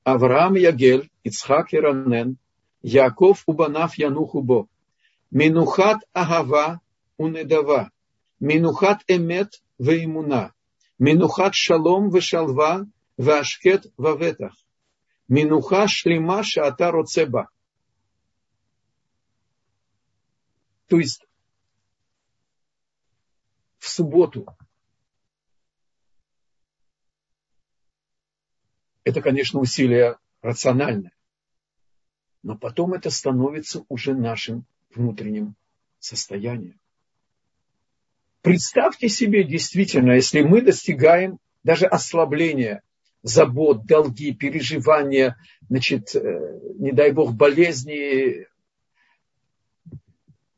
Авраам ягель, Ицхак иранен, Яков убанав януху бо, минухат агава унедава, минухат эмет веимуна, минухат шалом вешалва веашкет ваветах, минуха шлима шаата роцеба. То есть в субботу. Это, конечно, усилие рациональное, но потом это становится уже нашим внутренним состоянием. Представьте себе действительно, если мы достигаем даже ослабления забот, долги, переживания, значит, не дай бог, болезни,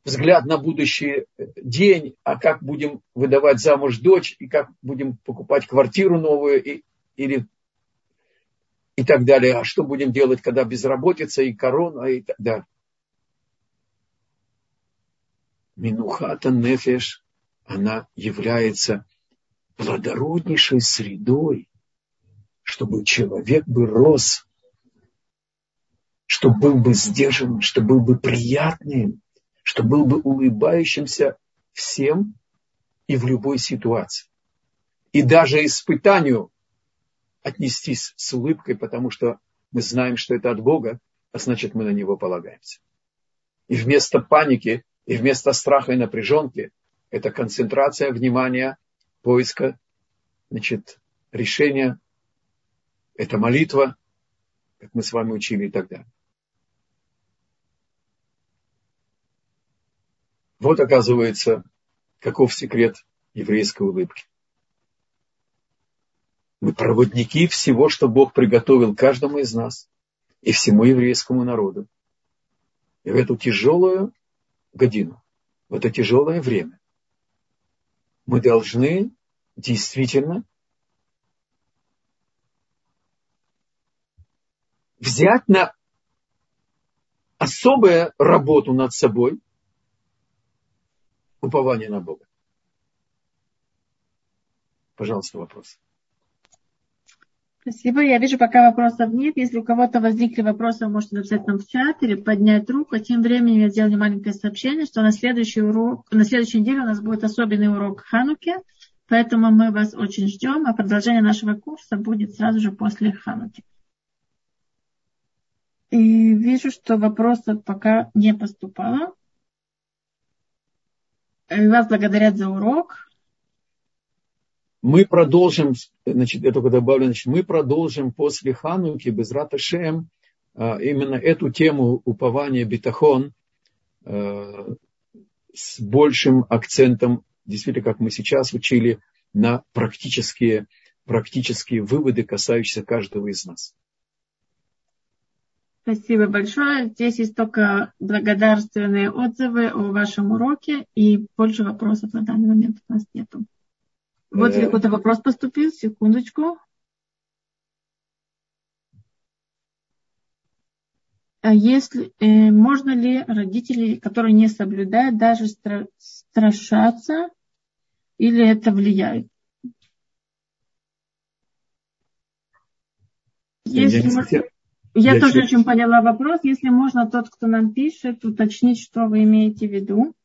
взгляд на будущий день, а как будем выдавать замуж дочь, и как будем покупать квартиру новую, и, или... и так далее. А что будем делать, когда безработица и корона, и так далее. Минухата нефеш, она является плодороднейшей средой, чтобы человек бы рос, чтобы был бы сдержанным, чтобы был бы приятным, чтобы был бы улыбающимся всем и в любой ситуации. И даже испытанию отнестись с улыбкой, потому что мы знаем, что это от Бога, а значит, мы на Него полагаемся. И вместо паники, и вместо страха и напряженки, это концентрация внимания, поиска, значит, решения, это молитва, как мы с вами учили и так далее. Вот, оказывается, каков секрет еврейской улыбки. Мы проводники всего, что Бог приготовил каждому из нас и всему еврейскому народу. И в эту тяжелую годину, в это тяжелое время мы должны действительно взять на особую работу над собой упование на Бога. Пожалуйста, вопрос. Спасибо. Я вижу, пока вопросов нет. Если у кого-то возникли вопросы, вы можете написать нам в чат или поднять руку. Тем временем я сделаю маленькое сообщение, что на следующий урок, на следующей неделе у нас будет особенный урок Хануки, поэтому мы вас очень ждем, а продолжение нашего курса будет сразу же после Хануки. И вижу, что вопросов пока не поступало. И вас благодарят за урок. Мы продолжим, значит, я только добавлю, значит, мы продолжим после Хануки, Безрат Ашем, именно эту тему упования Битахон с большим акцентом, действительно, как мы сейчас учили, на практические, практические выводы, касающиеся каждого из нас. Спасибо большое. Здесь есть только благодарственные отзывы о вашем уроке, и больше вопросов на данный момент у нас нету. Вот какой-то вопрос поступил, секундочку. Если, э, можно ли родители, которые не соблюдают, даже стра- страшаться, или это влияет? Если я, можно... я, я, я тоже я... очень поняла вопрос. Если можно, тот, кто нам пишет, уточнить, что вы имеете в виду.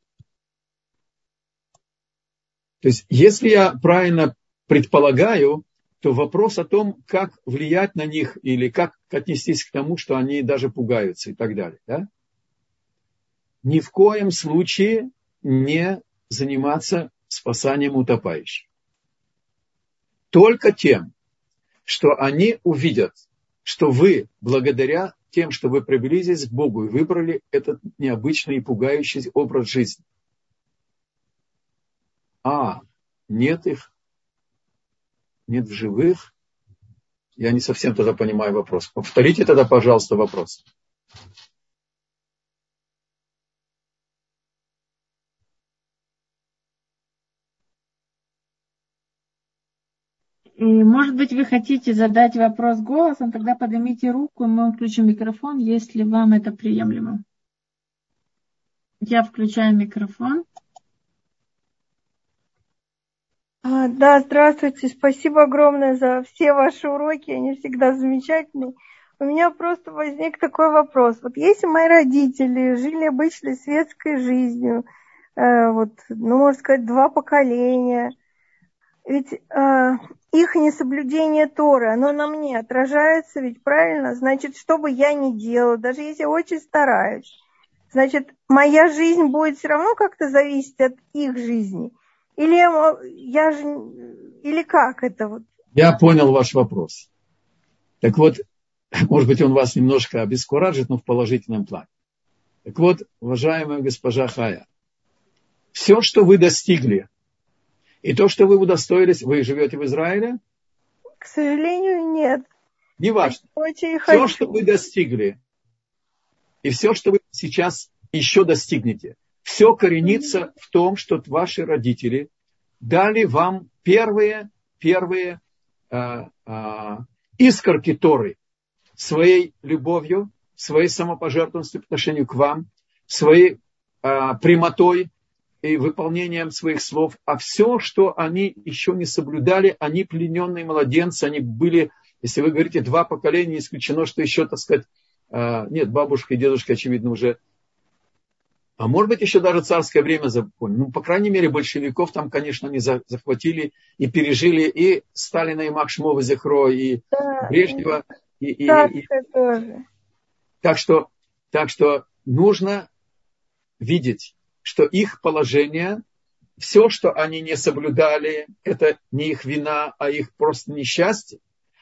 То есть, если я правильно предполагаю, то вопрос о том, как влиять на них или как отнестись к тому, что они даже пугаются и так далее. Да? Ни в коем случае не заниматься спасанием утопающих. Только тем, что они увидят, что вы, благодаря тем, что вы приблизились к Богу и выбрали этот необычный и пугающий образ жизни, а, нет их, нет в живых. Я не совсем тогда понимаю вопрос. Повторите тогда, пожалуйста, вопрос. И, может быть, вы хотите задать вопрос голосом, тогда поднимите руку, мы включим микрофон, если вам это приемлемо. Я включаю микрофон. А, да, здравствуйте. Спасибо огромное за все ваши уроки. Они всегда замечательные. У меня просто возник такой вопрос. Вот если мои родители жили обычной светской жизнью, э, вот, ну, можно сказать, два поколения, ведь э, их несоблюдение Торы, оно на мне отражается, ведь правильно? Значит, что бы я ни делала, даже если я очень стараюсь, значит, моя жизнь будет все равно как-то зависеть от их жизни? Или я, я же... Или как это? Вот? Я понял ваш вопрос. Так вот, может быть, он вас немножко обескуражит, но в положительном плане. Так вот, уважаемая госпожа Хая, все, что вы достигли, и то, что вы удостоились, вы живете в Израиле? К сожалению, нет. Неважно. Очень все, хочу. Что вы достигли, и все, что вы сейчас еще достигнете, все коренится mm-hmm. в том, что ваши родители дали вам первые, первые э, э, искорки Торы своей любовью, своей самопожертвованностью по отношению к вам, своей э, прямотой и выполнением своих слов. А все, что они еще не соблюдали, они плененные младенцы, они были, если вы говорите, два поколения, исключено, что еще, так сказать, э, нет, бабушка и дедушка, очевидно, уже, а может быть, еще даже царское время запомнили. Ну, по крайней мере, большевиков там, конечно, они захватили и пережили и Сталина, и Махшмама Визехра, и да, Брежнева. И, и, и, и... Тоже. Так, что, так что нужно видеть, что их положение, все, что они не соблюдали, это не их вина, а их просто несчастье.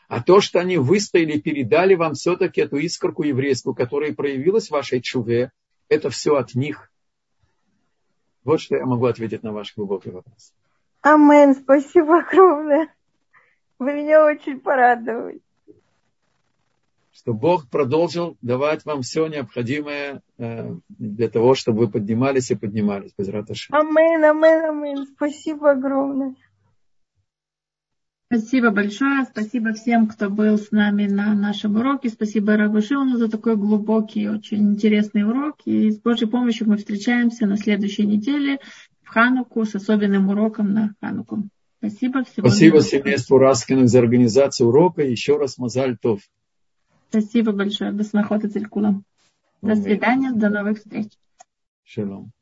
А то, что они выстояли, передали вам все-таки эту искорку еврейскую, которая проявилась в вашей тшуве, это все от них. Вот что я могу ответить на ваш глубокий вопрос. Амен, спасибо огромное. Вы меня очень порадовали. Что Бог продолжил давать вам все необходимое для того, чтобы вы поднимались и поднимались. Амен, амен, амен. Спасибо огромное. Спасибо большое. Спасибо всем, кто был с нами на нашем уроке. Спасибо Раву Шимону за такой глубокий, очень интересный урок. И с Божьей помощью мы встречаемся на следующей неделе в Хануку с особенным уроком на Хануку. Спасибо. Всего Спасибо семейству Раскиных за организацию урока. Еще раз мазаль тов. Спасибо большое. До свидания. До новых встреч. Шалом.